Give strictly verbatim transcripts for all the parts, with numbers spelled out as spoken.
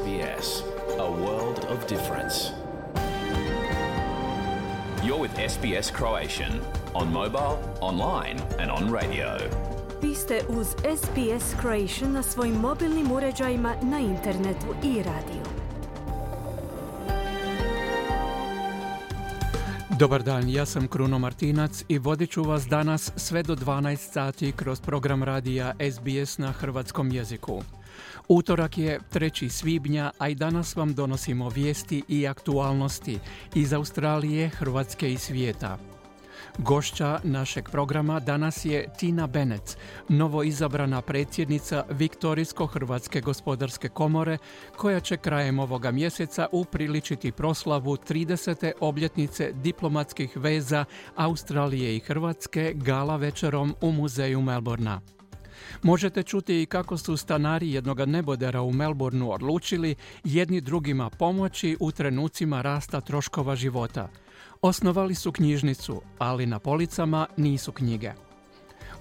S B S, a world of difference. You're with S B S Croatian, on mobile, online and on radio. Vi ste uz S B S Croatian na svojim mobilnim uređajima, na internetu i radiju. Dobar dan, ja sam Kruno Martinac i vodit ću vas danas sve do dvanaest sati kroz program radija S B S na hrvatskom jeziku. Utorak je trećeg svibnja, a i danas vam donosimo vijesti i aktualnosti iz Australije, Hrvatske i svijeta. Gošća našeg programa danas je Tina Benec, novoizabrana predsjednica Viktorijsko-hrvatske gospodarske komore, koja će krajem ovoga mjeseca upriličiti proslavu tridesete obljetnice diplomatskih veza Australije i Hrvatske gala večerom u Muzeju Melborna. Možete čuti i kako su stanari jednoga nebodera u Melbourneu odlučili jedni drugima pomoći u trenucima rasta troškova života. Osnovali su knjižnicu, ali na policama nisu knjige.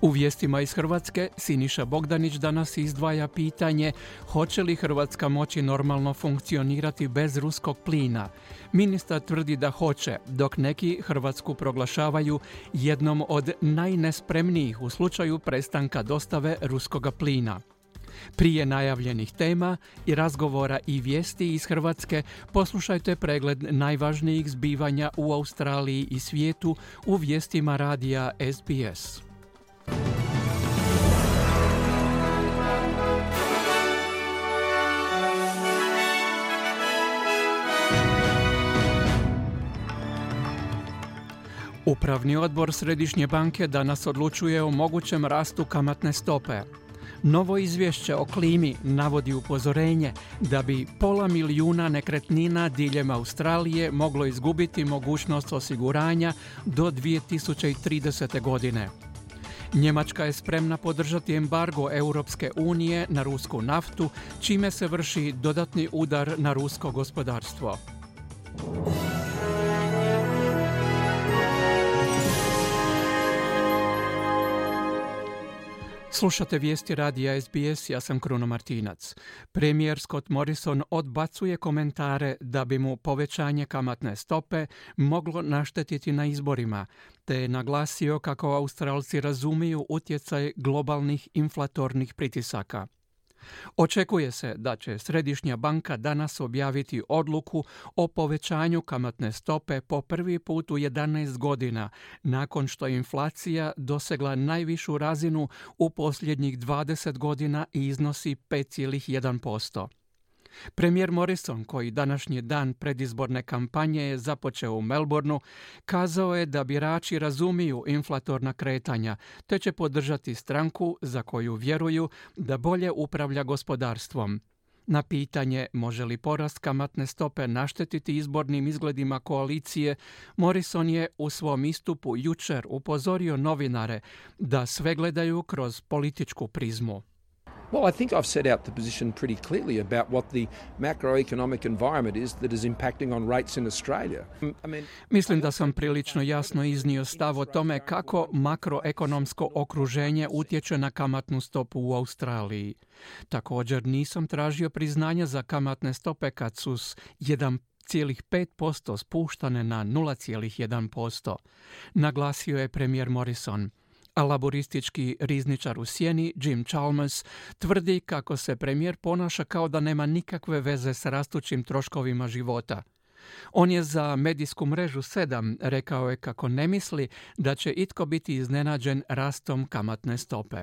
U vijestima iz Hrvatske Siniša Bogdanić danas izdvaja pitanje hoće li Hrvatska moći normalno funkcionirati bez ruskog plina. Ministar tvrdi da hoće, dok neki Hrvatsku proglašavaju jednom od najnespremnijih u slučaju prestanka dostave ruskog plina. Prije najavljenih tema i razgovora i vijesti iz Hrvatske poslušajte pregled najvažnijih zbivanja u Australiji i svijetu u vijestima radija S B S. Upravni odbor Središnje banke danas odlučuje o mogućem rastu kamatne stope. Novo izvješće o klimi navodi upozorenje da bi pola milijuna nekretnina diljem Australije moglo izgubiti mogućnost osiguranja do dvije tisuće tridesete. godine. Njemačka je spremna podržati embargo Europske unije na rusku naftu, čime se vrši dodatni udar na rusko gospodarstvo. Slušate vijesti radija S B S, ja sam Kruno Martinac. Premijer Scott Morrison odbacuje komentare da bi mu povećanje kamatne stope moglo naštetiti na izborima, te je naglasio kako Australci razumiju utjecaj globalnih inflatornih pritisaka. Očekuje se da će Središnja banka danas objaviti odluku o povećanju kamatne stope po prvi put u jedanaest godina, nakon što je inflacija dosegla najvišu razinu u posljednjih dvadeset godina i iznosi pet zarez jedan posto. Premijer Morrison, koji današnji dan predizborne kampanje je započeo u Melbourneu, kazao je da birači razumiju inflatorna kretanja, te će podržati stranku za koju vjeruju da bolje upravlja gospodarstvom. Na pitanje može li porast kamatne stope naštetiti izbornim izgledima koalicije, Morrison je u svom istupu jučer upozorio novinare da sve gledaju kroz političku prizmu. Well, I think I've set out the position pretty clearly about what the macroeconomic environment is that is impacting on rates in Australia. I mean, Mislim da sam prilično jasno iznio stav o tome kako makroekonomsko okruženje utječe na kamatnu stopu u Australiji. Također nisam tražio priznanja za kamatne stope kad su s jedan zarez pet posto spuštane na nula zarez jedan posto, naglasio je premijer Morrison. A laboristički rizničar u sjeni Jim Chalmers tvrdi kako se premijer ponaša kao da nema nikakve veze s rastućim troškovima života. On je za medijsku mrežu sedam rekao je kako ne misli da će itko biti iznenađen rastom kamatne stope.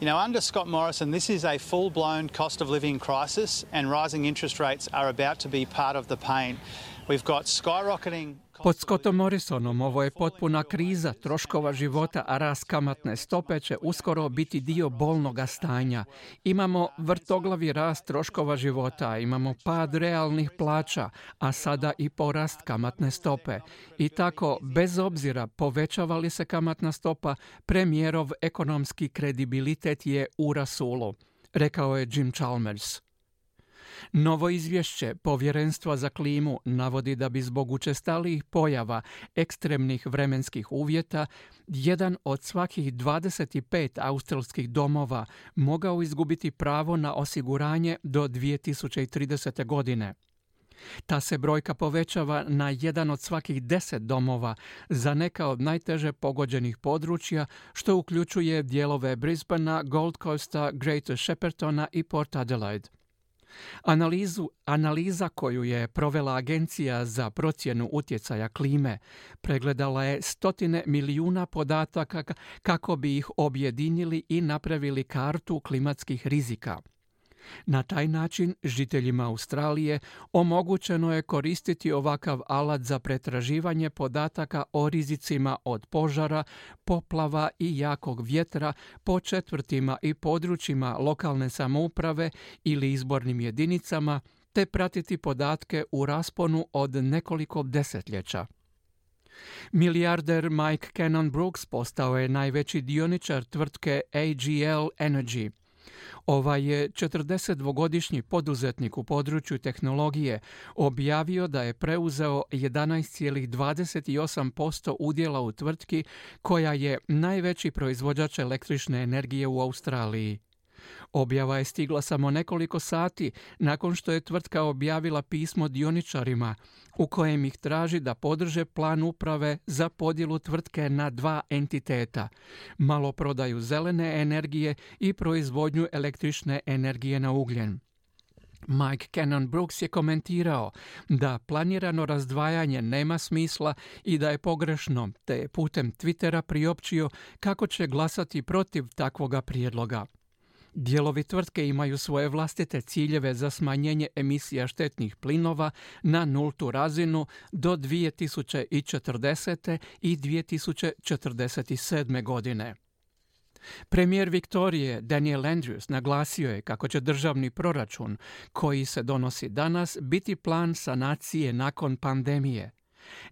You know, under Scott Morrison, this is a full-blown cost of living crisis and rising interest rates are about to be part of the pain. We've got skyrocketing. Pod Scottom Morrisonom ovo je potpuna kriza troškova života, a rast kamatne stope će uskoro biti dio bolnoga stanja. Imamo vrtoglavi rast troškova života, imamo pad realnih plaća, a sada i porast kamatne stope. I tako, bez obzira povećava li se kamatna stopa, premijerov ekonomski kredibilitet je u rasulu, rekao je Jim Chalmers. Novo izvješće Povjerenstva za klimu navodi da bi zbog učestalijih pojava ekstremnih vremenskih uvjeta jedan od svakih dvadeset pet australskih domova mogao izgubiti pravo na osiguranje do dvije tisuće tridesete. godine. Ta se brojka povećava na jedan od svakih deset domova za neka od najteže pogođenih područja, što uključuje dijelove Brisbanea, Gold Coasta, Greater Sheppartona i Port Adelaide. Analizu, analiza koju je provela Agencija za procjenu utjecaja klime pregledala je stotine milijuna podataka kako bi ih objedinili i napravili kartu klimatskih rizika. Na taj način žiteljima Australije omogućeno je koristiti ovakav alat za pretraživanje podataka o rizicima od požara, poplava i jakog vjetra po četvrtima i područjima lokalne samouprave ili izbornim jedinicama, te pratiti podatke u rasponu od nekoliko desetljeća. Milijarder Mike Cannon-Brookes postao je najveći dioničar tvrtke A G L Energy. Ovaj je četrdesetdvogodišnji poduzetnik u području tehnologije objavio da je preuzeo jedanaest zarez dvadeset osam posto udjela u tvrtki koja je najveći proizvođač električne energije u Australiji. Objava je stigla samo nekoliko sati nakon što je tvrtka objavila pismo dioničarima u kojem ih traži da podrže plan uprave za podjelu tvrtke na dva entiteta, maloprodaju zelene energije i proizvodnju električne energije na ugljen. Mike Cannon-Brookes je komentirao da planirano razdvajanje nema smisla i da je pogrešno, te je putem Twittera priopćio kako će glasati protiv takvoga prijedloga. Dijelovi tvrtke imaju svoje vlastite ciljeve za smanjenje emisija štetnih plinova na nultu razinu do dvije tisuće četrdesete. i dvije tisuće četrdeset sedme. godine. Premijer Viktorije Daniel Andrews naglasio je kako će državni proračun koji se donosi danas biti plan sanacije nakon pandemije.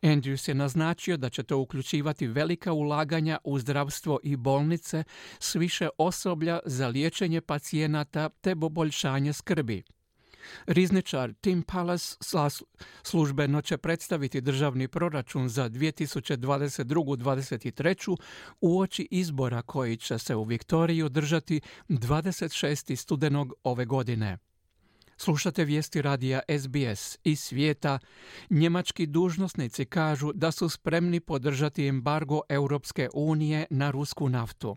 Andrews je naznačio da će to uključivati velika ulaganja u zdravstvo i bolnice s više osoblja za liječenje pacijenata te poboljšanje skrbi. Rizničar Tim Pallas službeno će predstaviti državni proračun za dvije tisuće dvadeset drugu dvadeset treću uoči izbora koji će se u Viktoriji održati dvadeset šestog studenog ove godine. Slušate vijesti radija S B S iz svijeta. Njemački dužnosnici kažu da su spremni podržati embargo Europske unije na rusku naftu.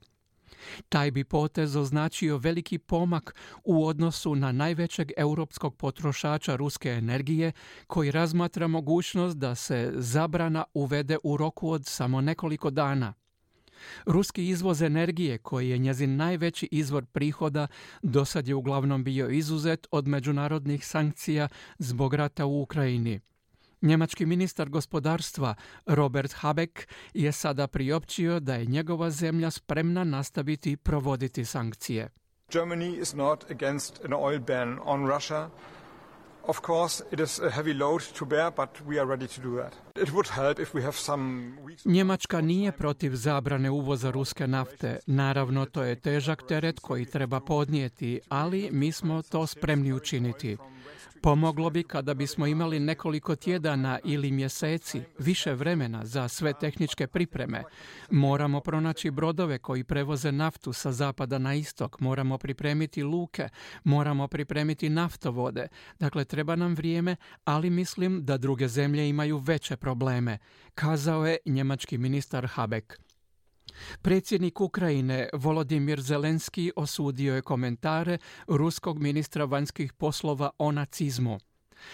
Taj bi potez označio veliki pomak u odnosu na najvećeg europskog potrošača ruske energije koji razmatra mogućnost da se zabrana uvede u roku od samo nekoliko dana. Ruski izvoz energije, koji je njezin najveći izvor prihoda, dosad je uglavnom bio izuzet od međunarodnih sankcija zbog rata u Ukrajini. Njemački ministar gospodarstva Robert Habeck je sada priopćio da je njegova zemlja spremna nastaviti provoditi sankcije. Germany is not against an oil ban on Russia. Of course, it is a heavy load to bear, but we are ready to do that. It would help if we have some weeks... Njemačka nije protiv zabrane uvoza ruske nafte. Naravno, to je težak teret koji treba podnijeti, ali mi smo to spremni učiniti. Pomoglo bi kada bismo imali nekoliko tjedana ili mjeseci, više vremena za sve tehničke pripreme. Moramo pronaći brodove koji prevoze naftu sa zapada na istok, moramo pripremiti luke, moramo pripremiti naftovode. Dakle, treba nam vrijeme, ali mislim da druge zemlje imaju veće probleme, kazao je njemački ministar Habeck. Predsjednik Ukrajine Volodimir Zelenski osudio je komentare ruskog ministra vanjskih poslova o nacizmu.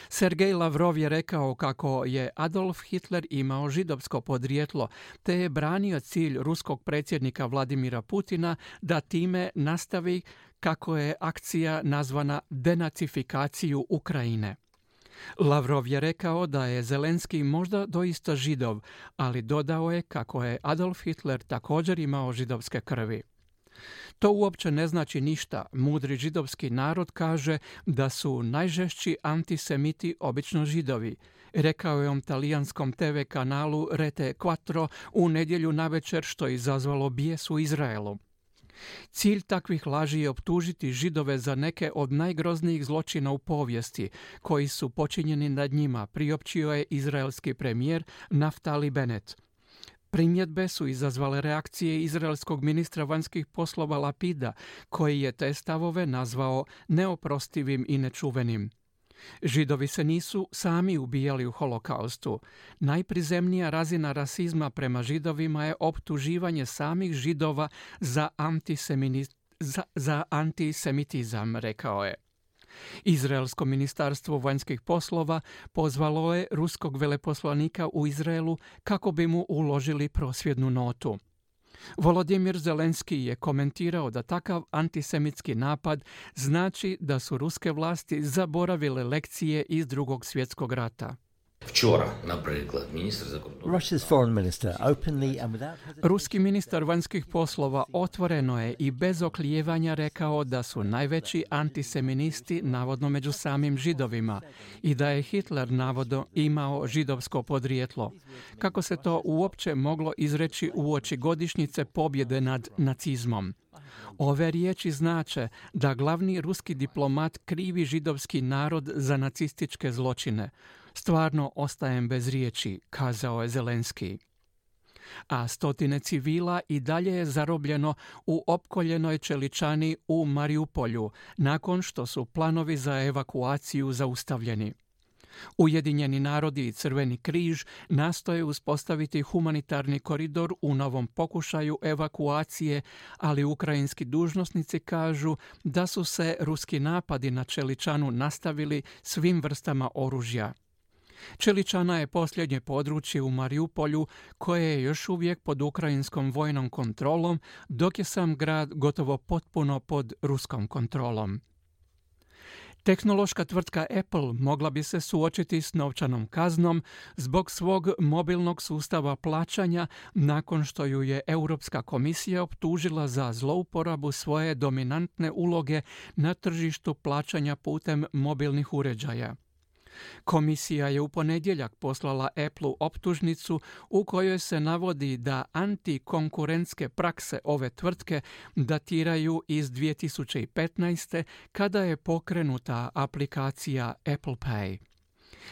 Sergej Lavrov je rekao kako je Adolf Hitler imao židovsko podrijetlo, te je branio cilj ruskog predsjednika Vladimira Putina da time nastavi kako je akcija nazvana denacifikaciju Ukrajine. Lavrov je rekao da je Zelenski možda doista Židov, ali dodao je kako je Adolf Hitler također imao židovske krvi. To uopće ne znači ništa. Mudri židovski narod kaže da su najžešći antisemiti obično Židovi, rekao je on talijanskom te ve kanalu Rete Quattro u nedjelju navečer, što je izazvalo bijes u Izraelu. Cilj takvih laži je optužiti Židove za neke od najgroznijih zločina u povijesti koji su počinjeni nad njima, priopćio je izraelski premijer Naftali Bennett. Primjedbe su izazvale reakcije izraelskog ministra vanjskih poslova Lapida, koji je te stavove nazvao neoprostivim i nečuvenim. Židovi se nisu sami ubijali u holokaustu. Najprizemnija razina rasizma prema Židovima je optuživanje samih Židova za, antiseminiz... za, za antisemitizam, rekao je. Izraelsko ministarstvo vanjskih poslova pozvalo je ruskog veleposlanika u Izraelu kako bi mu uložili prosvjednu notu. Volodimir Zelenski je komentirao da takav antisemitski napad znači da su ruske vlasti zaboravile lekcije iz Drugog svjetskog rata. Ruski ministar vanjskih poslova otvoreno je i bez oklijevanja rekao da su najveći antiseministi navodno među samim Židovima i da je Hitler navodno imao židovsko podrijetlo. Kako se to uopće moglo izreći uoči godišnjice pobjede nad nacizmom? Ove riječi znače da glavni ruski diplomat krivi židovski narod za nacističke zločine. Stvarno ostajem bez riječi, kazao je Zelenski. A stotine civila i dalje je zarobljeno u opkoljenoj Čeličani u Mariupolju nakon što su planovi za evakuaciju zaustavljeni. Ujedinjeni narodi i Crveni križ nastoje uspostaviti humanitarni koridor u novom pokušaju evakuacije, ali ukrajinski dužnosnici kažu da su se ruski napadi na Čeličanu nastavili svim vrstama oružja. Čeličana je posljednje područje u Mariupolju koje je još uvijek pod ukrajinskom vojnom kontrolom, dok je sam grad gotovo potpuno pod ruskom kontrolom. Tehnološka tvrtka Apple mogla bi se suočiti s novčanom kaznom zbog svog mobilnog sustava plaćanja nakon što ju je Europska komisija optužila za zlouporabu svoje dominantne uloge na tržištu plaćanja putem mobilnih uređaja. Komisija je u ponedjeljak poslala Appleu optužnicu u kojoj se navodi da antikonkurentske prakse ove tvrtke datiraju iz dvije tisuće petnaeste. kada je pokrenuta aplikacija Apple Pay.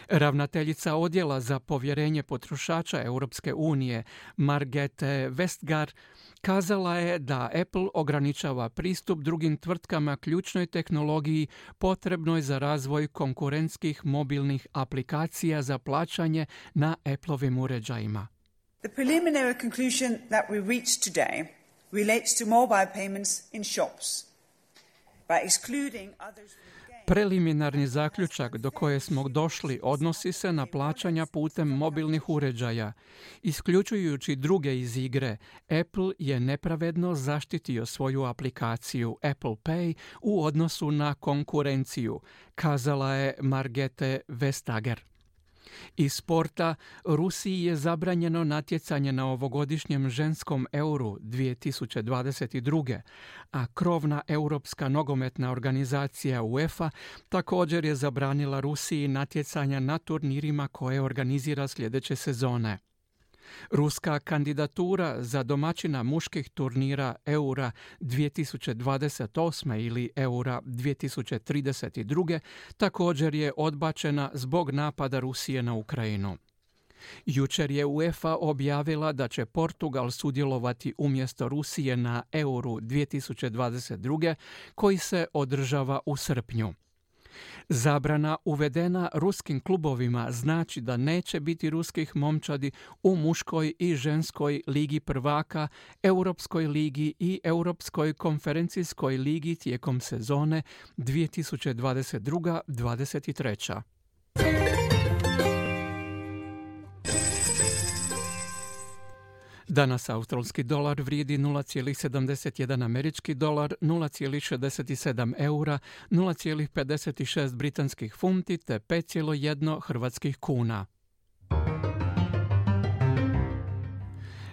Ravnateljica odjela za povjerenje potrošača Europske unije, Margrethe Vestager, kazala je da Apple ograničava pristup drugim tvrtkama ključnoj tehnologiji potrebnoj za razvoj konkurentskih mobilnih aplikacija za plaćanje na Appleovim uređajima. The preliminary conclusion that we reached today relates to mobile payments in shops. By excluding others... Preliminarni zaključak do koje smo došli odnosi se na plaćanja putem mobilnih uređaja. Isključujući druge iz igre, Apple je nepravedno zaštitio svoju aplikaciju Apple Pay u odnosu na konkurenciju, kazala je Margrethe Vestager. Iz sporta, Rusiji je zabranjeno natjecanje na ovogodišnjem ženskom Euru dvije tisuće dvadeset druge, a krovna europska nogometna organizacija UEFA također je zabranila Rusiji natjecanja na turnirima koje organizira sljedeće sezone. Ruska kandidatura za domaćina muških turnira Eura dvije tisuće dvadeset osme ili Eura dvije tisuće trideset druge također je odbačena zbog napada Rusije na Ukrajinu. Jučer je UEFA objavila da će Portugal sudjelovati umjesto Rusije na Euru dvije tisuće dvadeset druge koji se održava u srpnju. Zabrana uvedena ruskim klubovima znači da neće biti ruskih momčadi u muškoj i ženskoj ligi prvaka, Europskoj ligi i Europskoj konferencijskoj ligi tijekom sezone dvije tisuće dvadeset druga dvadeset treća. Danas australski dolar vrijedi nula zarez sedamdeset jedan američki dolar, nula zarez šezdeset sedam eura, nula zarez pedeset šest britanskih funti te pet zarez jedan hrvatskih kuna.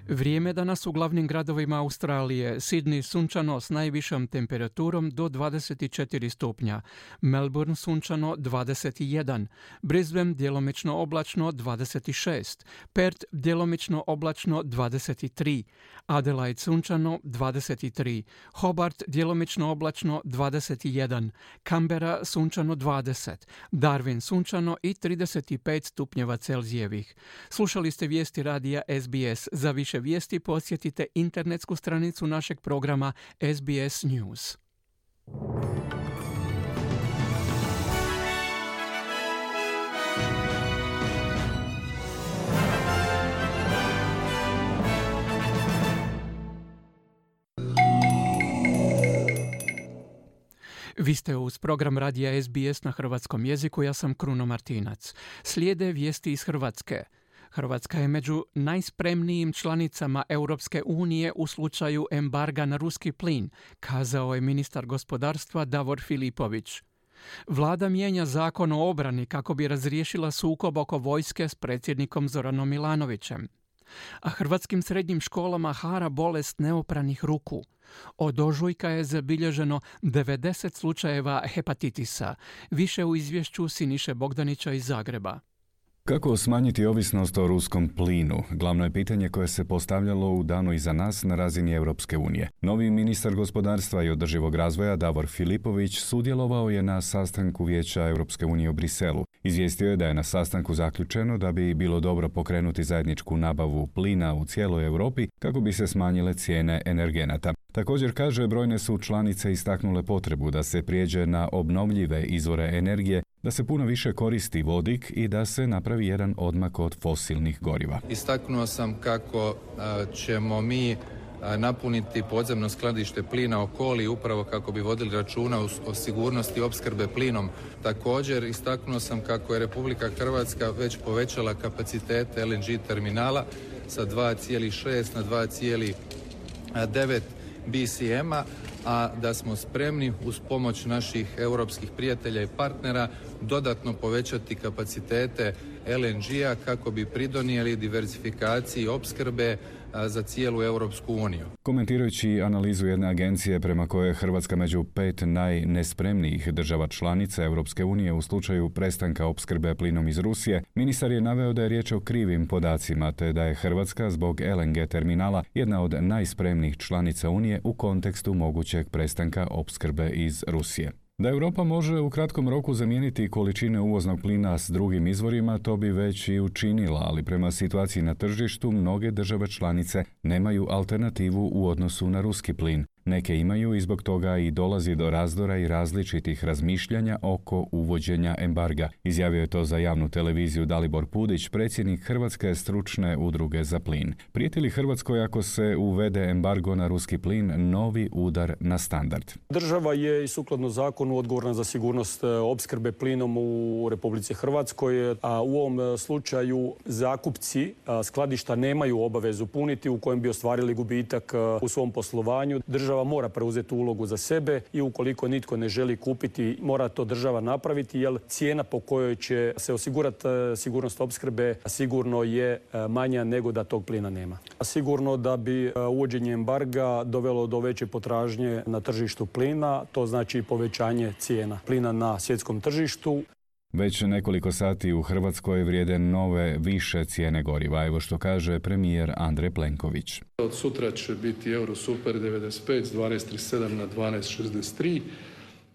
Vrijeme danas u glavnim gradovima Australije. Sydney sunčano s najvišom temperaturom do dvadeset četiri stupnja. Melbourne sunčano dvadeset jedan. Brisbane djelomično oblačno dvadeset šest. Perth djelomično oblačno dvadeset tri. Adelaide sunčano dvadeset tri. Hobart djelomično oblačno dvadeset jedan. Canberra sunčano dvadeset. Darwin sunčano i trideset pet stupnjeva Celzijevih. Slušali ste vijesti radija S B S. Za više vijesti posjetite internetsku stranicu našeg programa S B S News. Vi ste uz program radija S B S na hrvatskom jeziku, ja sam Kruno Martinac. Slijede vijesti iz Hrvatske. Hrvatska je među najspremnijim članicama Europske unije u slučaju embarga na ruski plin, kazao je ministar gospodarstva Davor Filipović. Vlada mijenja zakon o obrani kako bi razriješila sukob oko vojske s predsjednikom Zoranom Milanovićem. A hrvatskim srednjim školama hara bolest neopranih ruku. Od ožujka je zabilježeno devedeset slučajeva hepatitisa, više u izvješću Siniše Bogdanića iz Zagreba. Kako smanjiti ovisnost o ruskom plinu? Glavno je pitanje koje se postavljalo u danu iza nas na razini Europske unije. Novi ministar gospodarstva i održivog razvoja Davor Filipović sudjelovao je na sastanku Vijeća Europske unije u Briselu. Izvijestio je da je na sastanku zaključeno da bi bilo dobro pokrenuti zajedničku nabavu plina u cijeloj Europi kako bi se smanjile cijene energenata. Također kaže, brojne su članice istaknule potrebu da se prijeđe na obnovljive izvore energije, da se puno više koristi vodik i da se napravi jedan odmak od fosilnih goriva. Istaknuo sam kako ćemo mi napuniti podzemno skladište plina Okoli upravo kako bi vodili računa o sigurnosti opskrbe plinom. Također istaknuo sam kako je Republika Hrvatska već povećala kapacitete L N G terminala sa dva zarez šest na dva zarez devet B C M-a, a da smo spremni uz pomoć naših europskih prijatelja i partnera dodatno povećati kapacitete L N G-a kako bi pridonijeli diversifikaciji opskrbe za cijelu Europsku uniju. Komentirajući analizu jedne agencije prema kojoj je Hrvatska među pet najnespremnijih država članica Europske unije u slučaju prestanka opskrbe plinom iz Rusije, ministar je naveo da je riječ o krivim podacima, te da je Hrvatska zbog L N G terminala jedna od najspremnijih članica unije u kontekstu mogućeg prestanka opskrbe iz Rusije. Da Europa može u kratkom roku zamijeniti količine uvoznog plina s drugim izvorima, to bi već i učinila, ali prema situaciji na tržištu mnoge države članice nemaju alternativu u odnosu na ruski plin. Neke imaju i zbog toga i dolazi do razdora i različitih razmišljanja oko uvođenja embarga. Izjavio je to za javnu televiziju Dalibor Pudić, predsjednik Hrvatske stručne udruge za plin. Prijeti li Hrvatskoj ako se uvede embargo na ruski plin novi udar na standard? Država je i sukladno zakonu odgovorna za sigurnost opskrbe plinom u Republici Hrvatskoj, a u ovom slučaju zakupci skladišta nemaju obavezu puniti u kojem bi ostvarili gubitak u svom poslovanju. Država mora preuzeti ulogu za sebe i ukoliko nitko ne želi kupiti, mora to država napraviti, jer cijena po kojoj će se osigurati sigurnost opskrbe sigurno je manja nego da tog plina nema. Sigurno da bi uvođenje embarga dovelo do veće potražnje na tržištu plina, to znači povećanje cijena plina na svjetskom tržištu. Već nekoliko sati u Hrvatskoj vrijede nove, više cijene goriva, evo što kaže premijer Andrej Plenković. Od sutra će biti Euro Super devedeset pet s dvanaest zarez trideset sedam na dvanaest zarez šezdeset tri,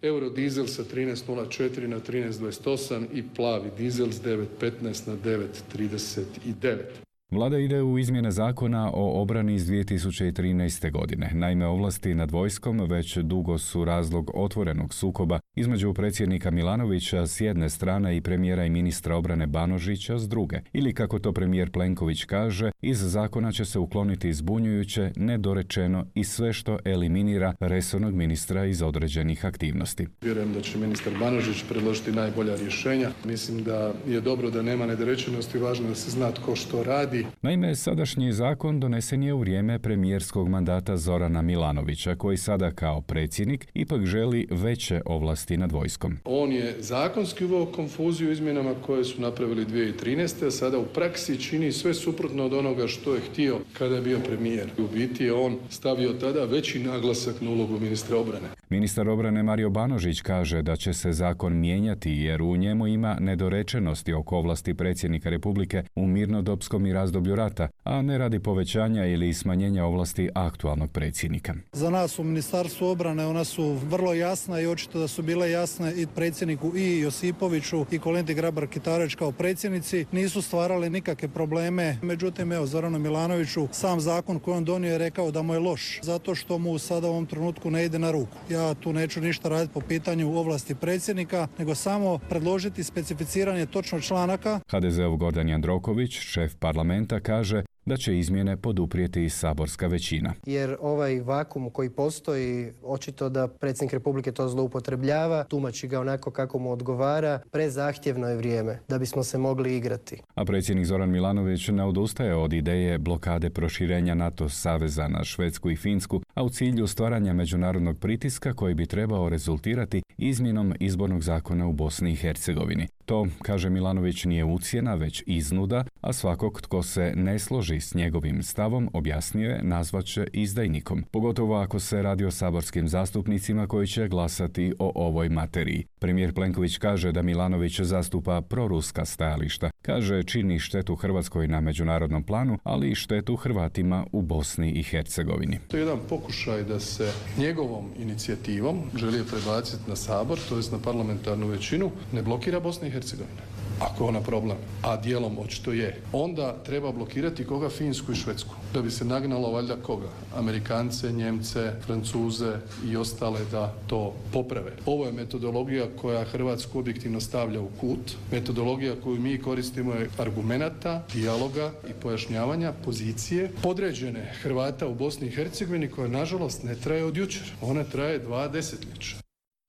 Euro dizel sa trinaest zarez nula četiri na trinaest zarez dvadeset osam i plavi dizel s devet zarez petnaest na devet zarez trideset devet. Vlada ide u izmjene zakona o obrani iz dvije tisuće trinaeste. godine. Naime, ovlasti nad vojskom već dugo su razlog otvorenog sukoba između predsjednika Milanovića s jedne strane i premijera i ministra obrane Banožića s druge. Ili kako to premijer Plenković kaže, iz zakona će se ukloniti zbunjujuće, nedorečeno i sve što eliminira resornog ministra iz određenih aktivnosti. Vjerujem da će ministar Banožić predložiti najbolja rješenja. Mislim da je dobro da nema nedorečenosti, važno da se zna tko što radi. Naime, sadašnji zakon donesen je u vrijeme premijerskog mandata Zorana Milanovića, koji sada kao predsjednik ipak želi veće ovlasti vlasti nad vojskom. On je zakonski uveo konfuziju izmjenama koje su napravili dvije tisuće trinaeste a sada u praksi čini sve suprotno od onoga što je htio kada je bio premijer. U biti je on stavio tada veći naglasak na ulogu ministra obrane. Ministar obrane Mario Banožić kaže da će se zakon mijenjati jer u njemu ima nedorečenosti oko ovlasti predsjednika Republike u mirnodopskom i razdoblju rata, a ne radi povećanja ili smanjenja ovlasti aktualnog predsjednika. Za nas u Ministarstvu obrane ona su vrlo jasna i očito da su bile jasne i predsjedniku i Josipoviću i Kolindi Grabar-Kitarović kao predsjednici. Nisu stvarali nikakve probleme. Međutim, evo, Zoranu Milanoviću sam zakon koji on donio je rekao da mu je loš, zato što mu sada u ovom trenutku ne ide na ruku. Ja tu neću ništa raditi po pitanju ovlasti predsjednika, nego samo predložiti specificiranje točno članaka. ha de zeov Gordan Jandroković, šef parlamenta, kaže da će izmjene poduprijeti i saborska većina. Jer ovaj vakum koji postoji, očito da predsjednik Republike to zloupotrebljava, tumači ga onako kako mu odgovara, prezahtjevno je vrijeme da bismo se mogli igrati. A predsjednik Zoran Milanović ne odustaje od ideje blokade proširenja NATO saveza na Švedsku i Finsku, a u cilju stvaranja međunarodnog pritiska koji bi trebao rezultirati izmjenom izbornog zakona u Bosni i Hercegovini. To, kaže Milanović, nije ucjena, već iznuda, a svakog tko se ne složi s njegovim stavom, objasnio je, nazvaće izdajnikom, pogotovo ako se radi o saborskim zastupnicima koji će glasati o ovoj materiji. Premijer Plenković kaže da Milanović zastupa proruska stajališta. Kaže, čini štetu Hrvatskoj na međunarodnom planu, ali i štetu Hrvatima u Bosni i Hercegovini. To je jedan pokušaj da se njegovom inicijativom želi prebaciti na Sabor, to jest na parlamentarnu većinu, ne blokira Bosna i Hercegovina. Ako ona problem, a dijelom očito je, onda treba blokirati koga? Finsku i Švedsku. Da bi se nagnalo valjda koga? Amerikance, Njemce, Francuze i ostale da to poprave. Ovo je metodologija koja Hrvatsku objektivno stavlja u kut. Metodologija koju mi koristimo je argumenata, dijaloga i pojašnjavanja pozicije podređene Hrvata u Bosni i Hercegovini koja nažalost ne traje od jučer. Ona traje dva desetljeća.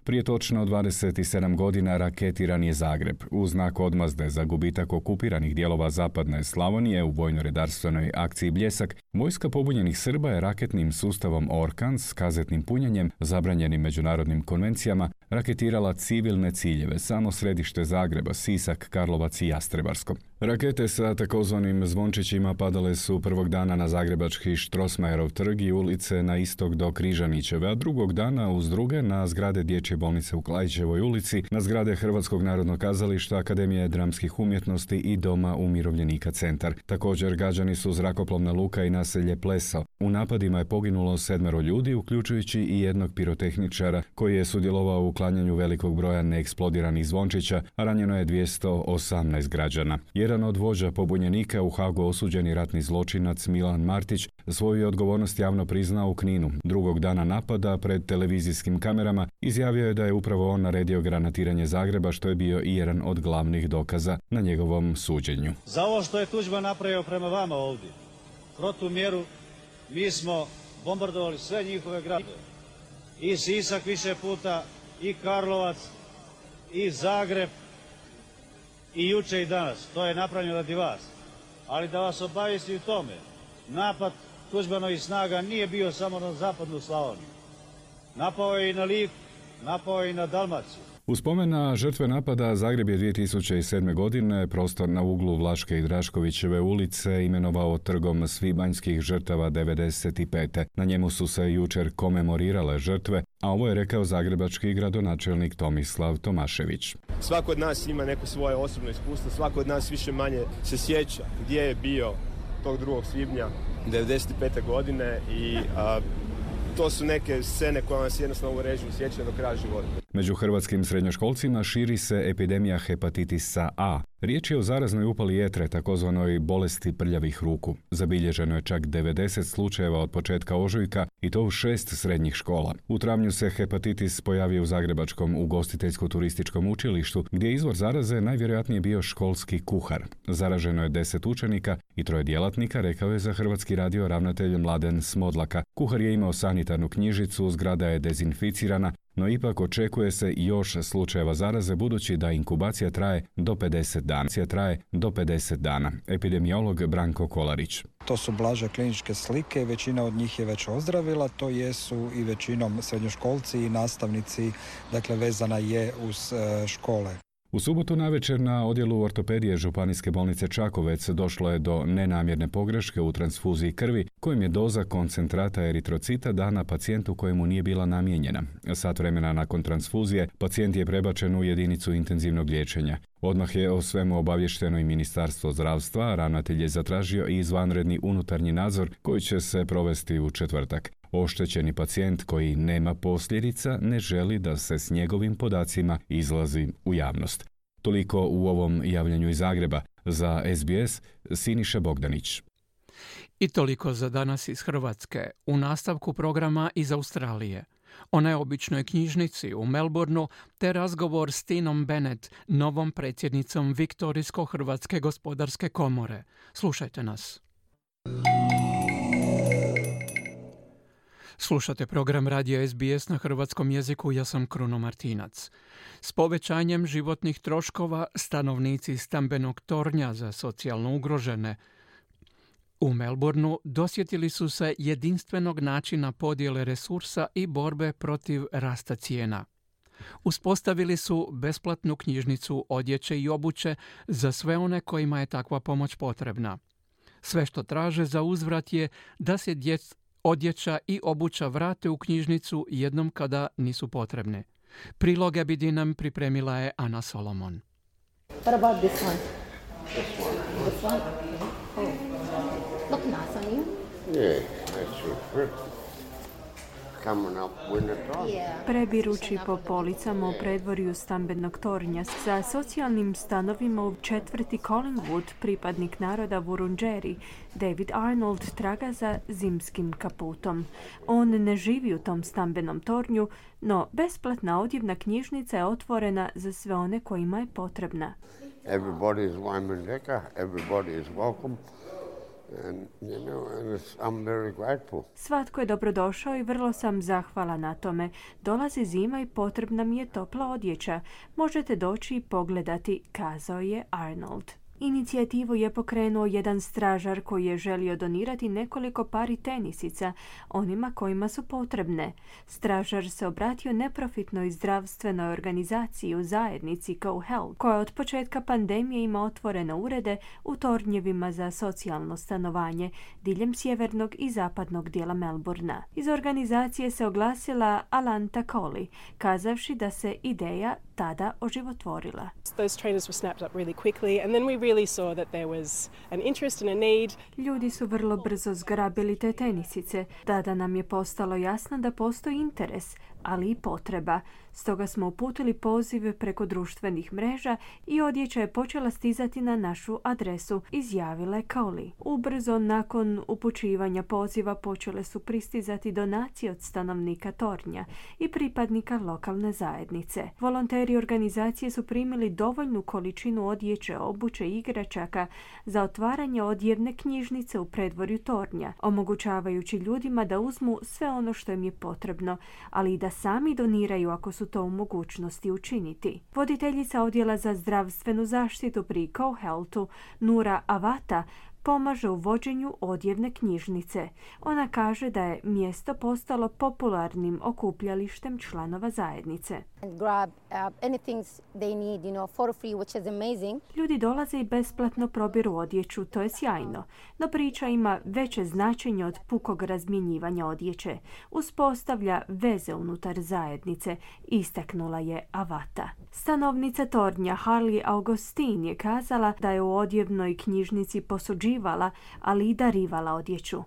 Prije točno dvadeset sedam godina raketiran je Zagreb u znak odmazde za gubitak okupiranih dijelova zapadne Slavonije u vojno-redarstvenoj akciji Bljesak. Vojska pobunjenih Srba je raketnim sustavom Orkan s kazetnim punjenjem, zabranjenim međunarodnim konvencijama, raketirala civilne ciljeve, samo središte Zagreba, Sisak, Karlovac i Jastrebarsko. Rakete sa takozvanim zvončićima padale su prvog dana na zagrebački Štrosmajerov trg i ulice na istok do Križanićeve, a drugog dana uz druge na zgrade Dječje bolnice u Klaićevoj ulici, na zgrade Hrvatskog narodnog kazališta, Akademije dramskih umjetnosti i Doma umirovljenika Centar. Također gađani su zrakoplovna luka i naselje Pleso. U napadima je poginulo sedmero ljudi, uključujući i jednog pirotehničara koji je sudjelovao u uklanjanju velikog broja neeksplodiranih zvončića, a ranjeno je dvjesto osamnaest građana. Jedan od vođa pobunjenika u Hagu osuđeni ratni zločinac Milan Martić svoju odgovornost javno priznao u Kninu. Drugog dana napada pred televizijskim kamerama izjavio je da je upravo on naredio granatiranje Zagreba, što je bio i jedan od glavnih dokaza na njegovom suđenju. Za ovo što je Tuđman napravio prema vama ovdje, protumjeru, mi smo bombardovali sve njihove gradove. I Sisak više puta, i Karlovac, i Zagreb, i juče i danas. To je napravljeno radi vas. Ali da vas obavijestim u tome, napad Tuđmanovih snaga nije bio samo na zapadnu Slavoniju. Napao je i na Liku, napao je i na Dalmaciju. U spomen na žrtve napada Zagreb je dvije tisuće sedme. godine prostor na uglu Vlaške i Draškovićeve ulice imenovao Trgom svibanjskih žrtava devedeset pete. Na njemu su se jučer komemorirale žrtve, a ovo je rekao zagrebački gradonačelnik Tomislav Tomašević. Svako od nas ima neko svoje osobno iskustvo, svako od nas više manje se sjeća gdje je bio tog drugog svibnja devedeset pete. godine i... A, to su neke scene koje vam se jednostavno uređuju u sjećanje do kraja života. Među hrvatskim srednjoškolcima širi se epidemija hepatitisa A. Riječ je o zaraznoj upali jetre, takozvanoj bolesti prljavih ruku. Zabilježeno je čak devedeset slučajeva od početka ožujka i to u šest srednjih škola. U travnju se hepatitis pojavio u zagrebačkom ugostiteljsko-turističkom učilištu, gdje je izvor zaraze najvjerojatnije bio školski kuhar. Zaraženo je deset učenika i troje djelatnika, rekao je za Hrvatski radio ravnatelj Mladen Smodlaka. Kuhar je imao sanitarnu knjižicu, zgrada je dezinficirana, no ipak očekuje se još slučajeva zaraze budući da inkubacija traje do pedeset dana. Infekcija traje do pedeset dana. Epidemiolog Branko Kolarić. To su blaže kliničke slike, većina od njih je već ozdravila, to jesu i većinom srednjoškolci i nastavnici, dakle vezana je uz škole. U subotu navečer na odjelu ortopedije Županijske bolnice Čakovec došlo je do nenamjerne pogreške u transfuziji krvi kojim je doza koncentrata eritrocita dana pacijentu kojemu nije bila namijenjena. Sat vremena nakon transfuzije pacijent je prebačen u jedinicu intenzivnog liječenja. Odmah je o svemu obavješteno i Ministarstvo zdravstva, ravnatelj je zatražio i izvanredni unutarnji nadzor koji će se provesti u četvrtak. Oštećeni pacijent koji nema posljedica ne želi da se s njegovim podacima izlazi u javnost. Toliko u ovom javljanju iz Zagreba. Za S B S, Siniša Bogdanić. I toliko za danas iz Hrvatske. U nastavku programa iz Australije. O neobičnoj knjižnici u Melbornu te razgovor s Tinom Benec, novom predsjednicom Viktorijsko-hrvatske gospodarske komore. Slušajte nas. Slušate program radija S B S na hrvatskom jeziku, ja sam Kruno Martinac. S povećanjem životnih troškova stanovnici stambenog tornja za socijalno ugrožene u Melbourneu dosjetili su se jedinstvenog načina podjele resursa i borbe protiv rasta cijena. Uspostavili su besplatnu knjižnicu odjeće i obuće za sve one kojima je takva pomoć potrebna. Sve što traže za uzvrat je da se djeca odjeća i obuća vrate u knjižnicu jednom kada nisu potrebne. Priloge bi nam pripremila je Ana Solomon. Prebirući po policama u predvorju stambenog tornja sa socijalnim stanovima u četvrti Collingwood, pripadnik naroda Wurundjeri, David Arnold traga za zimskim kaputom. On ne živi u tom stambenom tornju, no besplatna odjevna knjižnica je otvorena za sve one kojima je potrebna. Everybody is welcome, everybody is welcome. And, you know, and I'm very grateful. Svatko je dobrodošao i vrlo sam zahvala na tome. Dolazi zima i potrebna mi je topla odjeća. Možete doći i pogledati, kazao je Arnold. Inicijativu je pokrenuo jedan stražar koji je želio donirati nekoliko pari tenisica onima kojima su potrebne. Stražar se obratio neprofitnoj zdravstvenoj organizaciji u zajednici CoHealth, koja od početka pandemije ima otvorene urede u tornjevima za socijalno stanovanje diljem sjevernog i zapadnog dijela Melbourna. Iz organizacije se oglasila Alanta Koli, kazavši da se ideja tada oživotvorila. Ljudi su vrlo brzo zgrabili te tenisice. Tada nam je postalo jasno da postoji interes, ali i potreba. Stoga smo uputili pozive preko društvenih mreža i odjeća je počela stizati na našu adresu, izjavila je Cowley. Ubrzo nakon upućivanja poziva počele su pristizati donacije od stanovnika tornja i pripadnika lokalne zajednice. Volonteri organizacije su primili dovoljnu količinu odjeće, obuće i igračaka za otvaranje odjevne knjižnice u predvorju tornja, omogućavajući ljudima da uzmu sve ono što im je potrebno, ali i da sami doniraju ako su to u mogućnosti učiniti. Voditeljica odjela za zdravstvenu zaštitu pri CoHealthu, Nura Avata, pomaže u vođenju odjevne knjižnice. Ona kaže da je mjesto postalo popularnim okupljalištem članova zajednice. Ljudi dolaze i besplatno probiru odjeću, to je sjajno. No priča ima veće značenje od pukog razmjenjivanja odjeće. Uspostavlja veze unutar zajednice, istaknula je Avata. Stanovnica tornja Harley Augustine je kazala da je u odjevnoj knjižnici posuđenja ali i darivala odjeću.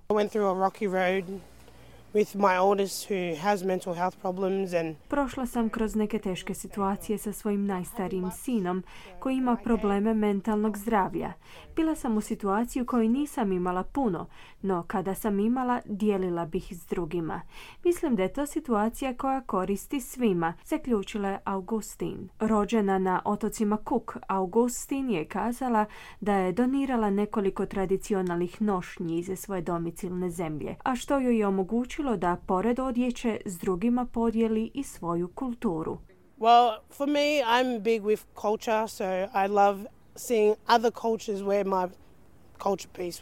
Prošla sam kroz neke teške situacije sa svojim najstarijim sinom koji ima probleme mentalnog zdravlja. Bila sam u situaciji u kojoj nisam imala puno, no kada sam imala, dijelila bih s drugima. Mislim da je to situacija koja koristi svima, zaključila je Augustin. Rođena na otocima Cook, Augustin je kazala da je donirala nekoliko tradicionalnih nošnji iz svoje domicilne zemlje, a što joj je omogućilo da pored odjeće s drugima podijeli i svoju kulturu. Well, for me, I'm big with culture, so I love seeing other cultures where my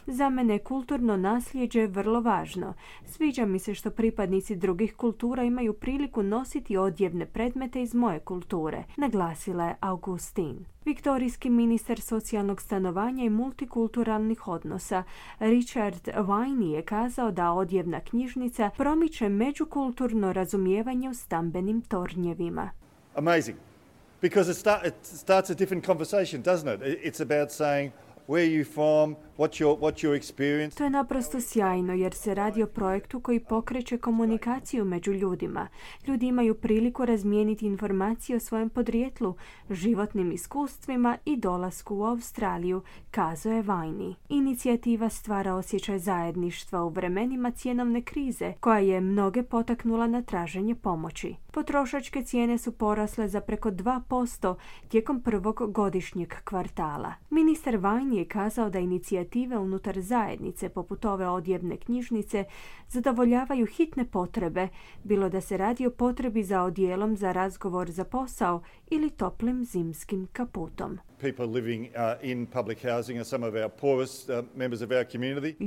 Za mene kulturno nasljeđe je vrlo važno. Sviđa mi se što pripadnici drugih kultura imaju priliku nositi odjevne predmete iz moje kulture, naglasila je Augustin. Viktorijski ministar socijalnog stanovanja i multikulturalnih odnosa Richard Waine je kazao da odjevna knjižnica promiče međukulturno razumijevanje u stambenim tornjevima. Amazing. Because it, start, it starts a different conversation, doesn't it? It's about saying where you from, what your, what your experience. To je naprosto sjajno jer se radi o projektu koji pokreće komunikaciju među ljudima. Ljudi imaju priliku razmijeniti informacije o svojem podrijetlu, životnim iskustvima i dolasku u Australiju, kazao je Waine. Inicijativa stvara osjećaj zajedništva u vremenima cjenovne krize koja je mnoge potaknula na traženje pomoći. Potrošačke cijene su porasle za preko dva posto tijekom prvog godišnjeg kvartala. Ministar Waine je kazao da inicijative unutar zajednice poput ove odjevne knjižnice zadovoljavaju hitne potrebe, bilo da se radi o potrebi za odjelom za razgovor za posao ili toplim zimskim kaputom.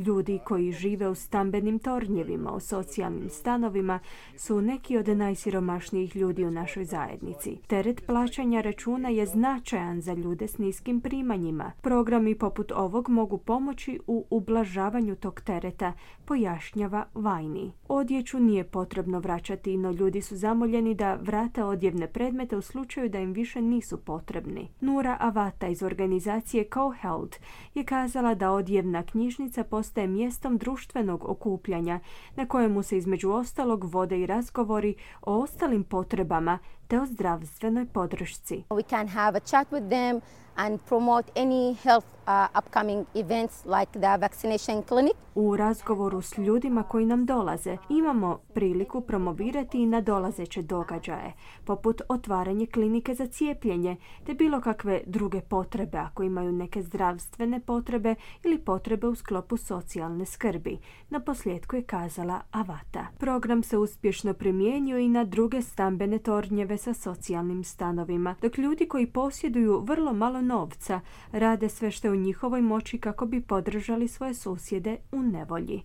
Ljudi koji žive u stambenim tornjevima, u socijalnim stanovima, su neki od najsiromašnijih ljudi u našoj zajednici. Teret plaćanja računa je značajan za ljude s niskim primanjima. Programi poput ovog mogu pomoći u ublažavanju tog tereta, pojašnjava Waine. Odjeću nije potrebno vraćati, no ljudi su zamoljeni da vrate odjevne predmete u slučaju da im više nisu potrebni. Nura Avata iz organizacije CoHealth je kazala da odjevna knjižnica postaje mjestom društvenog okupljanja na kojemu se između ostalog vode i razgovori o ostalim potrebama te o zdravstvenoj podršci. We can have a chat with them and promote any health uh, upcoming events like the vaccination clinic. U razgovoru s ljudima koji nam dolaze imamo priliku promovirati i nadolazeće događaje, poput otvaranje klinike za cijepljenje te bilo kakve druge potrebe ako imaju neke zdravstvene potrebe ili potrebe u sklopu socijalne skrbi. Naposljetku je kazala Avata. Program se uspješno primjenjuje i na druge stambene tornjeve sa socijalnim stanovima, dok ljudi koji posjeduju vrlo malo novca rade sve što je u njihovoj moći kako bi podržali svoje susjede u nevolji.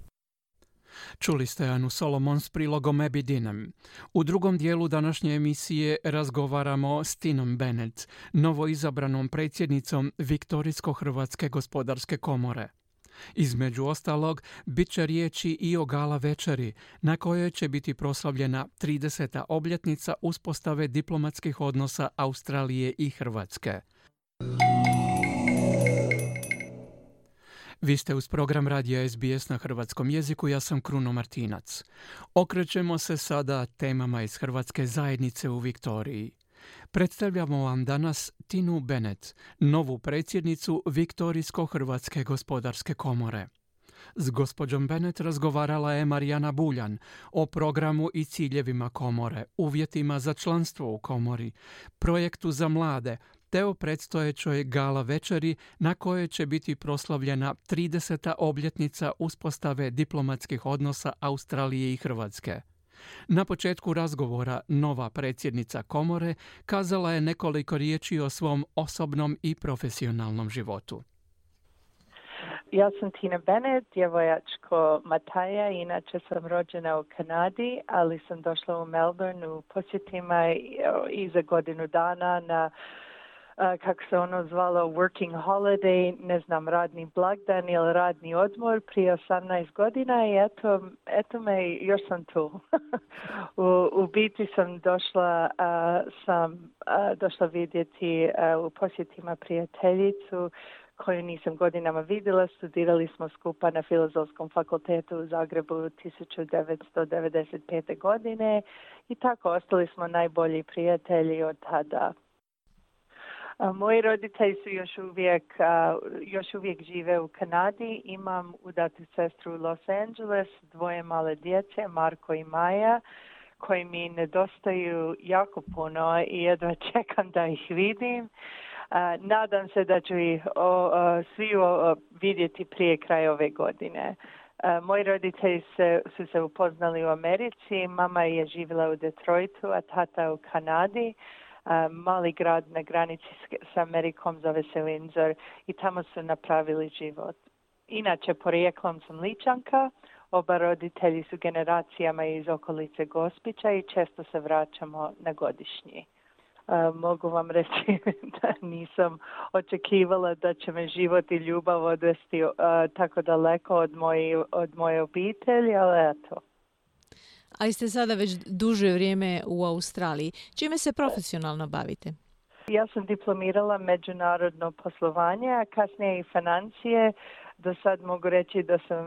Čuli ste Anu Solomon s prilogom Ebidinem. U drugom dijelu današnje emisije razgovaramo s Tinom Benec, novoizabranom predsjednicom Viktorijsko-hrvatske gospodarske komore. Između ostalog, bit će riječi i o gala večeri, na kojoj će biti proslavljena trideseta obljetnica uspostave diplomatskih odnosa Australije i Hrvatske. Vi ste uz program radija S B S na hrvatskom jeziku, ja sam Kruno Martinac. Okrećemo se sada temama iz hrvatske zajednice u Viktoriji. Predstavljamo vam danas Tinu Benec, novu predsjednicu Viktorijsko-hrvatske gospodarske komore. S gospođom Benec razgovarala je Marijana Buljan o programu i ciljevima komore, uvjetima za članstvo u komori, projektu za mlade, te o predstojećoj gala večeri na kojoj će biti proslavljena trideseta obljetnica uspostave diplomatskih odnosa Australije i Hrvatske. Na početku razgovora nova predsjednica komore kazala je nekoliko riječi o svom osobnom i profesionalnom životu. Ja sam Tina Benec, djevojačko Mataja, inače sam rođena u Kanadi, ali sam došla u Melbourne u posjetima i za godinu dana na kako se ono zvalo working holiday, ne znam, radni blagdan ili radni odmor prije osamnaest godina i eto, eto me, još sam tu. u, u biti sam došla, uh, sam, uh, došla vidjeti uh, u posjetima prijateljicu koju nisam godinama vidjela. Studirali smo skupa na Filozofskom fakultetu u Zagrebu tisuću devetsto devedeset pete. godine i tako ostali smo najbolji prijatelji od tada. A, moji roditelji su još uvijek, a, još uvijek žive u Kanadi. Imam udatu sestru u Los Angeles, dvoje male djece, Marko i Maja, koji mi nedostaju jako puno i jedva čekam da ih vidim. A, nadam se da ću ih o, o, svi o, o, vidjeti prije kraja ove godine. A, moji roditelji se, su se upoznali u Americi. Mama je živjela u Detroitu, a tata u Kanadi. mali grad na granici s Amerikom, zove se Windsor, i tamo su napravili život. Inače, porijeklom sam Ličanka, oba roditelji su generacijama iz okolice Gospića i često se vraćamo na godišnji. Mogu vam reći da nisam očekivala da će me život i ljubav odvesti tako daleko od moje, od moje obitelji, ali eto. Ali ste sada već duže vrijeme u Australiji. Čime se profesionalno bavite? Ja sam diplomirala međunarodno poslovanje, a kasnije i financije. Do sad mogu reći da sam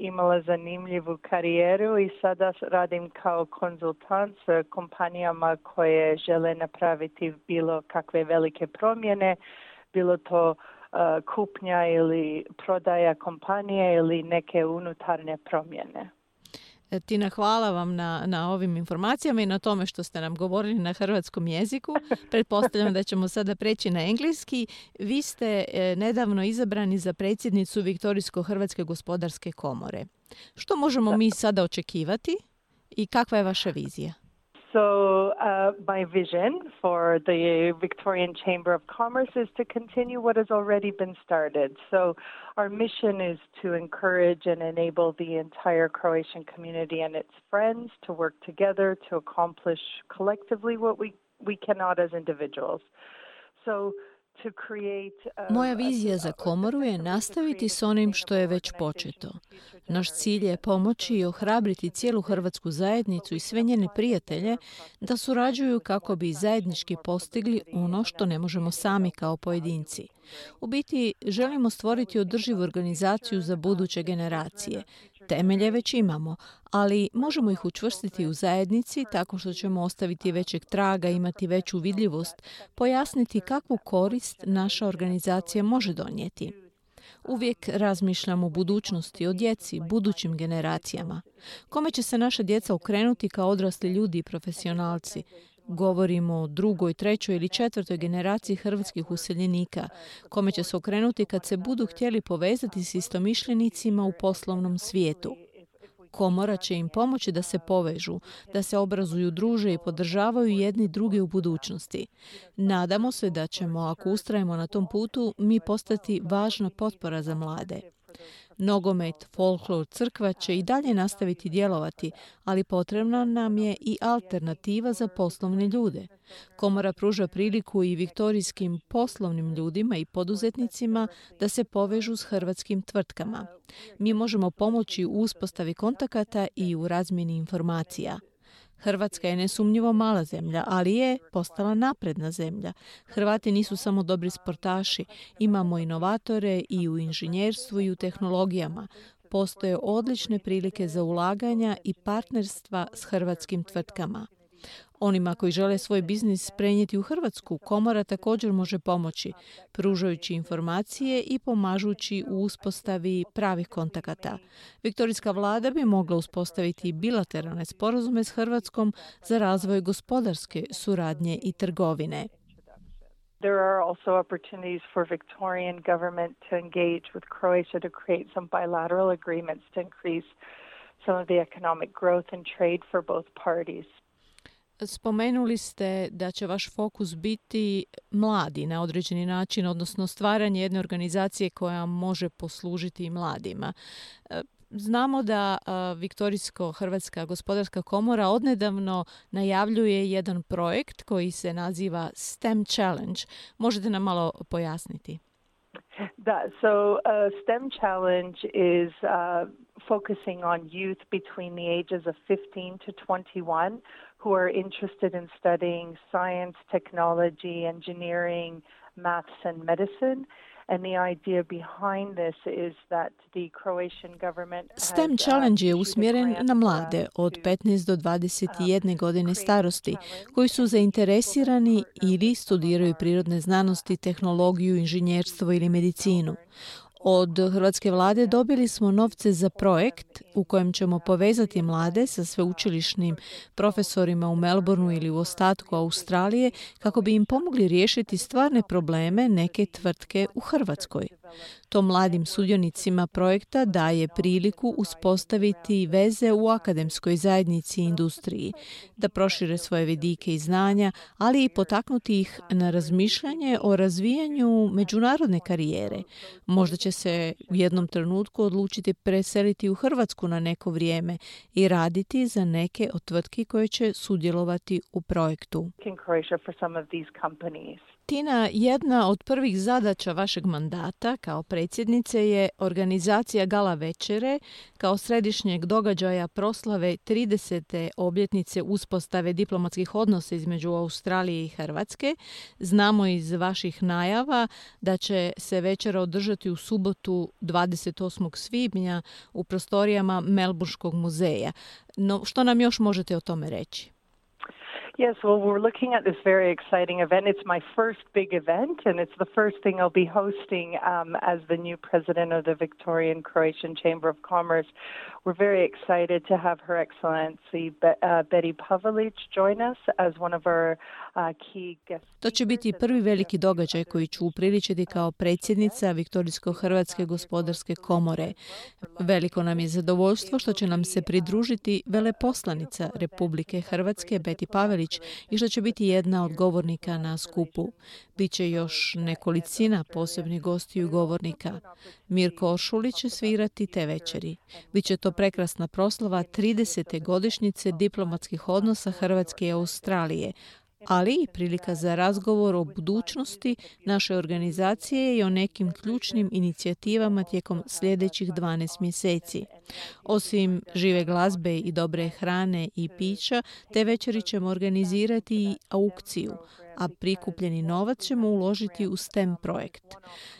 imala zanimljivu karijeru i sada radim kao konzultant s kompanijama koje žele napraviti bilo kakve velike promjene, bilo to uh, kupnja ili prodaja kompanije ili neke unutarnje promjene. Tina, hvala vam na, na ovim informacijama i na tome što ste nam govorili na hrvatskom jeziku. Pretpostavljam da ćemo sada preći na engleski. Vi ste e, nedavno izabrani za predsjednicu Viktorijsko-hrvatske gospodarske komore. Što možemo mi sada očekivati i kakva je vaša vizija? So uh, my vision for the Victorian Chamber of Commerce is to continue what has already been started. So our mission is to encourage and enable the entire Croatian community and its friends to work together to accomplish collectively what we, we cannot as individuals. So moja vizija za komoru je nastaviti s onim što je već početo. Naš cilj je pomoći i ohrabriti cijelu hrvatsku zajednicu i sve njene prijatelje da surađuju kako bi zajednički postigli ono što ne možemo sami kao pojedinci. U biti, želimo stvoriti održivu organizaciju za buduće generacije. Temelje već imamo, ali možemo ih učvrstiti u zajednici tako što ćemo ostaviti većeg traga, imati veću vidljivost, pojasniti kakvu korist naša organizacija može donijeti. Uvijek razmišljam o budućnosti, o djeci, budućim generacijama. Kome će se naša djeca okrenuti kao odrasli ljudi i profesionalci? Govorimo o drugoj, trećoj ili četvrtoj generaciji hrvatskih useljenika, kome će se okrenuti kad se budu htjeli povezati s istomišljenicima u poslovnom svijetu. Komora će im pomoći da se povežu, da se obrazuju, druže i podržavaju jedni druge u budućnosti. Nadamo se da ćemo, ako ustrajemo na tom putu, mi postati važna potpora za mlade. Nogomet, folklor, crkva će i dalje nastaviti djelovati, ali potrebna nam je i alternativa za poslovne ljude. Komora pruža priliku i viktorijskim poslovnim ljudima i poduzetnicima da se povežu s hrvatskim tvrtkama. Mi možemo pomoći u uspostavi kontakata i u razmjeni informacija. Hrvatska je nesumnjivo mala zemlja, ali je postala napredna zemlja. Hrvati nisu samo dobri sportaši, imamo inovatore i u inženjerstvu i u tehnologijama. Postoje odlične prilike za ulaganja i partnerstva s hrvatskim tvrtkama. Onima koji žele svoj biznis prenijeti u Hrvatsku, komora također može pomoći, pružajući informacije i pomažući u uspostavi pravih kontakata. Viktorijska vlada bi mogla uspostaviti bilateralne sporazume s Hrvatskom za razvoj gospodarske suradnje i trgovine. There are also opportunities for Victorian government to engage with Croatia to create some bilateral agreements to increase some of the economic growth and trade for both parties. Spomenuli ste da će vaš fokus biti mladi na određeni način, odnosno stvaranje jedne organizacije koja može poslužiti i mladima. Znamo da Viktorijsko-hrvatska gospodarska komora odnedavno najavljuje jedan projekt koji se naziva STEM Challenge. Možete nam malo pojasniti? Da, so uh, STEM Challenge is uh, focusing on youth between the ages of fifteen to twenty-one who are interested in studying science, technology, engineering, maths and medicine. And the idea behind this is that the Croatian government has STEM Challenge je usmjeren na mlade od petnaest do dvadeset jedne godine starosti koji su zainteresirani ili studiraju prirodne znanosti, tehnologiju, inženjerstvo ili medicinu. Od hrvatske vlade dobili smo novce za projekt u kojem ćemo povezati mlade sa sveučilišnim profesorima u Melbourneu ili u ostatku Australije kako bi im pomogli riješiti stvarne probleme neke tvrtke u Hrvatskoj. To mladim sudionicima projekta daje priliku uspostaviti veze u akademskoj zajednici i industriji, da prošire svoje vidike i znanja, ali i potaknuti ih na razmišljanje o razvijanju međunarodne karijere. Možda će se u jednom trenutku odlučiti preseliti u Hrvatsku na neko vrijeme i raditi za neke od tvrtki koje će sudjelovati u projektu. Tina, jedna od prvih zadaća vašeg mandata kao predsjednice je organizacija Gala večere kao središnjeg događaja proslave tridesete obljetnice uspostave diplomatskih odnosa između Australije i Hrvatske. Znamo iz vaših najava da će se večera održati u subotu dvadeset osmog svibnja u prostorijama Melbournskog muzeja. No, što nam još možete o tome reći? Yes, well, we're looking at this very exciting event. It's my first big event, and it's the first thing I'll be hosting um, as the new president of the Victorian-Croatian Chamber of Commerce. We're very excited to have Her Excellency Be- uh, Beti Pavelić join us as one of our uh, key guests. To će biti prvi veliki događaj koji ću upriličiti kao predsjednica Viktorijsko-hrvatske gospodarske komore. Veliko nam je zadovoljstvo što će nam se pridružiti veleposlanica Republike Hrvatske Beti Pavelić i što će biti jedna od govornika na skupu. Biće još nekolicina posebnih gostiju govornika. Mirko Oršulić će svirati te večeri. Biće to prekrasna proslava tridesete godišnjice diplomatskih odnosa Hrvatske i Australije, ali i prilika za razgovor o budućnosti naše organizacije i o nekim ključnim inicijativama tijekom sljedećih dvanaest mjeseci. Osim žive glazbe i dobre hrane i pića, te večeri ćemo organizirati i aukciju, a prikupljeni novac ćemo uložiti u STEM projekt.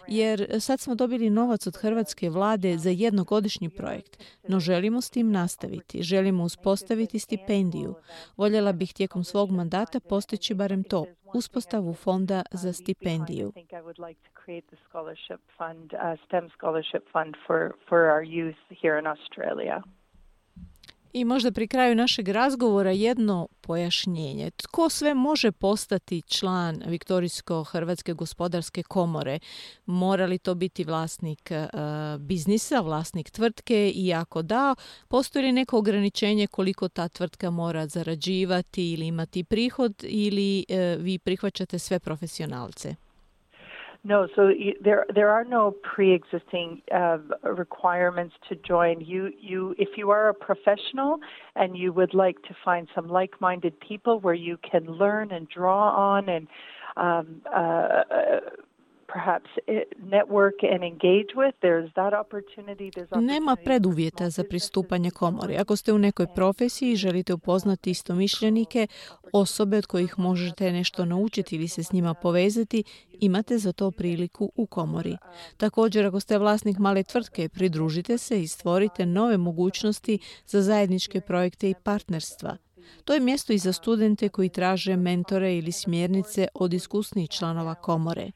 Jer sad smo dobili novac od hrvatske vlade za jednogodišnji projekt, no želimo s tim nastaviti, želimo uspostaviti stipendiju. Voljela bih tijekom svog mandata postići barem to, uspostavu fonda za stipendiju. I možda pri kraju našeg razgovora jedno pojašnjenje. Tko sve može postati član Viktorijsko-hrvatske gospodarske komore? Mora li to biti vlasnik e, biznisa, vlasnik tvrtke? I ako da, postoji li neko ograničenje koliko ta tvrtka mora zarađivati ili imati prihod, ili e, vi prihvaćate sve profesionalce? No, so there there are no pre-existing uh, requirements to join. You you if you are a professional and you would like to find some like-minded people where you can learn and draw on and um uh perhaps network and engage with, there's that opportunity. There's opportunity. Nema preduvjeta za pristupanje komori. Ako ste u nekoj profesiji i želite upoznati istomišljenike, osobe od kojih možete nešto naučiti ili se s njima povezati, imate za to priliku u komori. Također, ako ste vlasnik male tvrtke, pridružite se i stvorite nove mogućnosti za zajedničke projekte i partnerstva. To je mjesto i za studente koji traže mentore ili smjernice od iskusnih članova komore.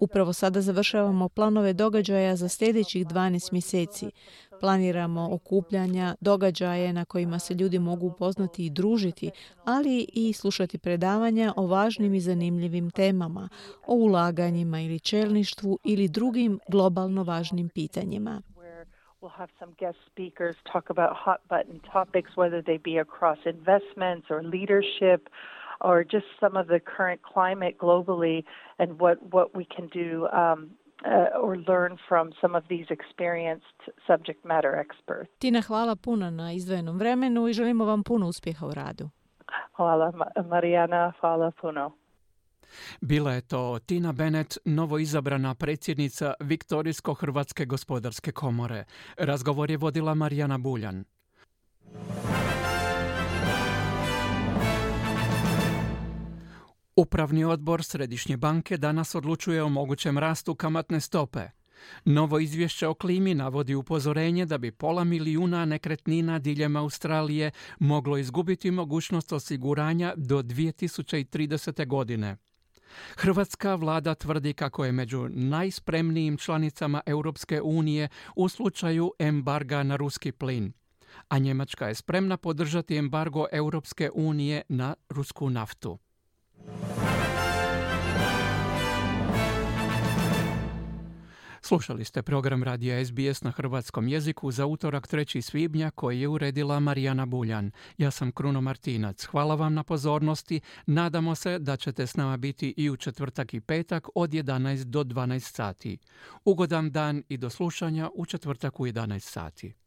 Upravo sada završavamo planove događaja za sljedećih dvanaest mjeseci. Planiramo okupljanja, događaje na kojima se ljudi mogu upoznati i družiti, ali i slušati predavanja o važnim i zanimljivim temama, o ulaganjima ili čelništvu ili drugim globalno važnim pitanjima. We'll have some guest speakers talk about hot button topics, whether they be across investments or leadership, or just some of the current climate globally and what, what we can do um, uh, or learn from some of these experienced subject matter experts. Tina, hvala puno na izdvojenom vremenu i želimo vam puno uspjeha u radu. Hvala, Marijana, hvala puno. Bila je to Tina Benec, novoizabrana predsjednica Viktorijsko-hrvatske gospodarske komore. Razgovor je vodila Marijana Buljan. Upravni odbor Središnje banke danas odlučuje o mogućem rastu kamatne stope. Novo izvješće o klimi navodi upozorenje da bi pola milijuna nekretnina diljem Australije moglo izgubiti mogućnost osiguranja do dvije tisuće tridesete godine. Hrvatska vlada tvrdi kako je među najspremnijim članicama Europske unije u slučaju embarga na ruski plin, a Njemačka je spremna podržati embargo Europske unije na rusku naftu. Slušali ste program radija S B S na hrvatskom jeziku za utorak trećeg svibnja koji je uredila Marijana Buljan. Ja sam Kruno Martinac. Hvala vam na pozornosti. Nadamo se da ćete s nama biti i u četvrtak i petak od jedanaest do dvanaest sati. Ugodan dan i do slušanja u četvrtak u jedanaest sati.